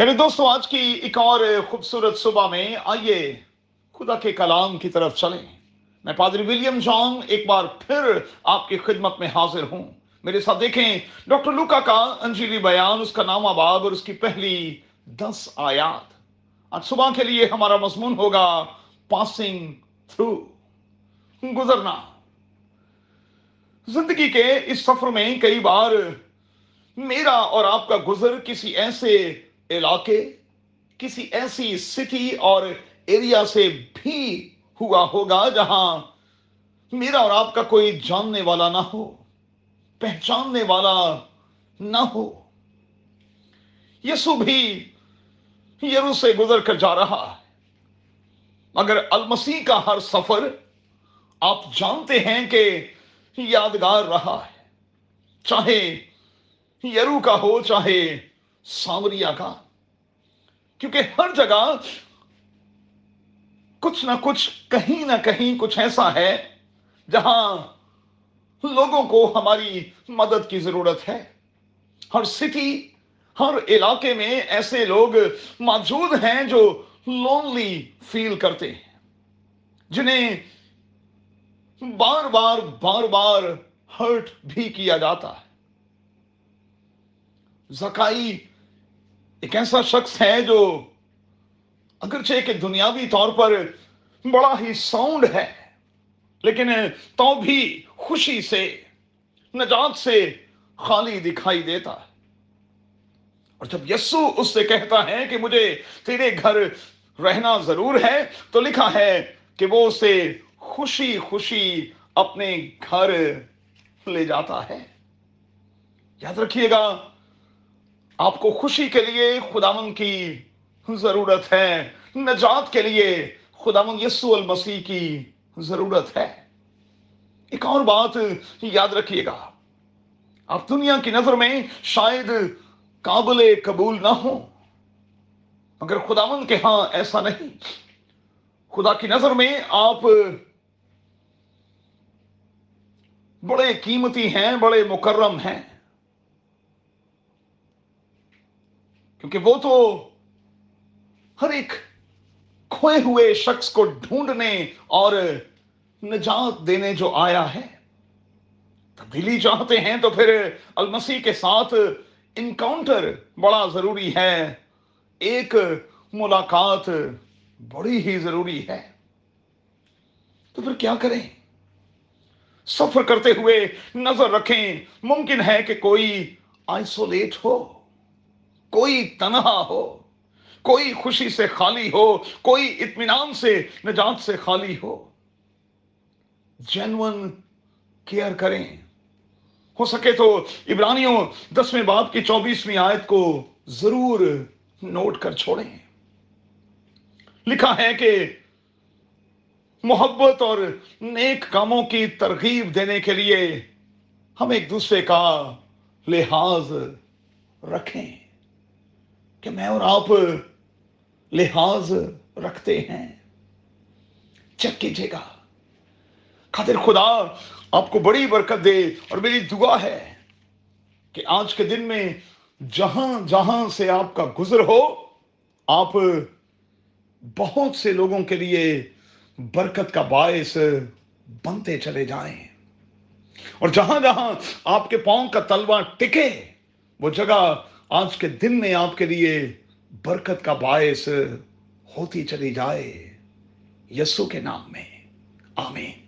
میرے دوستو، آج کی ایک اور خوبصورت صبح میں آئیے خدا کے کلام کی طرف چلیں۔ میں پادری ولیم جانگ ایک بار پھر آپ کی خدمت میں حاضر ہوں۔ میرے ساتھ دیکھیں ڈاکٹر لوکا کا انجیلی بیان، اس کا نامہ باب اور اس کی پہلی 10 آیات۔ آج صبح کے لیے ہمارا مضمون ہوگا پاسنگ تھرو، گزرنا۔ زندگی کے اس سفر میں کئی بار میرا اور آپ کا گزر کسی ایسے علاقے، کسی ایسی سٹی اور ایریا سے بھی ہوا ہوگا جہاں میرا اور آپ کا کوئی جاننے والا نہ ہو، پہچاننے والا نہ ہو۔ یسوع بھی یرو سے گزر کر جا رہا ہے، مگر المسیح کا ہر سفر آپ جانتے ہیں کہ یادگار رہا ہے، چاہے یرو کا ہو چاہے سامریا کا، کیونکہ ہر جگہ کچھ نہ کچھ، کہیں نہ کہیں کچھ ایسا ہے جہاں لوگوں کو ہماری مدد کی ضرورت ہے۔ ہر سٹی، ہر علاقے میں ایسے لوگ موجود ہیں جو لونلی فیل کرتے ہیں، جنہیں بار بار ہرٹ بھی کیا جاتا ہے۔ زکائی ایک ایسا شخص ہے جو اگرچہ کہ دنیاوی طور پر بڑا ہی ساؤنڈ ہے، لیکن تو بھی خوشی سے، نجات سے خالی دکھائی دیتا ہے۔ اور جب یسوع اس سے کہتا ہے کہ مجھے تیرے گھر رہنا ضرور ہے، تو لکھا ہے کہ وہ اسے خوشی خوشی اپنے گھر لے جاتا ہے۔ یاد رکھیے گا، آپ کو خوشی کے لیے خداوند کی ضرورت ہے، نجات کے لیے خداوند یسوع المسیح کی ضرورت ہے۔ ایک اور بات یاد رکھیے گا، آپ دنیا کی نظر میں شاید قابل قبول نہ ہوں، مگر خداوند کے ہاں ایسا نہیں۔ خدا کی نظر میں آپ بڑے قیمتی ہیں، بڑے مکرم ہیں، کیونکہ وہ تو ہر ایک کھوئے ہوئے شخص کو ڈھونڈنے اور نجات دینے جو آیا ہے۔ تبدیلی چاہتے ہیں تو پھر المسیح کے ساتھ انکاؤنٹر بڑا ضروری ہے، ایک ملاقات بڑی ہی ضروری ہے۔ تو پھر کیا کریں؟ سفر کرتے ہوئے نظر رکھیں، ممکن ہے کہ کوئی آئسولیٹ ہو، کوئی تنہا ہو، کوئی خوشی سے خالی ہو، کوئی اطمینان سے، نجات سے خالی ہو۔ جینون کیئر کریں، ہو سکے تو عبرانیوں 10 باب کی 24ویں آیت کو ضرور نوٹ کر چھوڑیں۔ لکھا ہے کہ محبت اور نیک کاموں کی ترغیب دینے کے لیے ہم ایک دوسرے کا لحاظ رکھیں۔ کہ میں اور آپ لحاظ رکھتے ہیں، چیک کیجیے گا۔ خاطر خدا آپ کو بڑی برکت دے، اور میری دعا ہے کہ آج کے دن میں جہاں جہاں سے آپ کا گزر ہو، آپ بہت سے لوگوں کے لیے برکت کا باعث بنتے چلے جائیں، اور جہاں جہاں آپ کے پاؤں کا تلوا ٹکے، وہ جگہ آج کے دن میں آپ کے لیے برکت کا باعث ہوتی چلی جائے، یسوع کے نام میں، آمین۔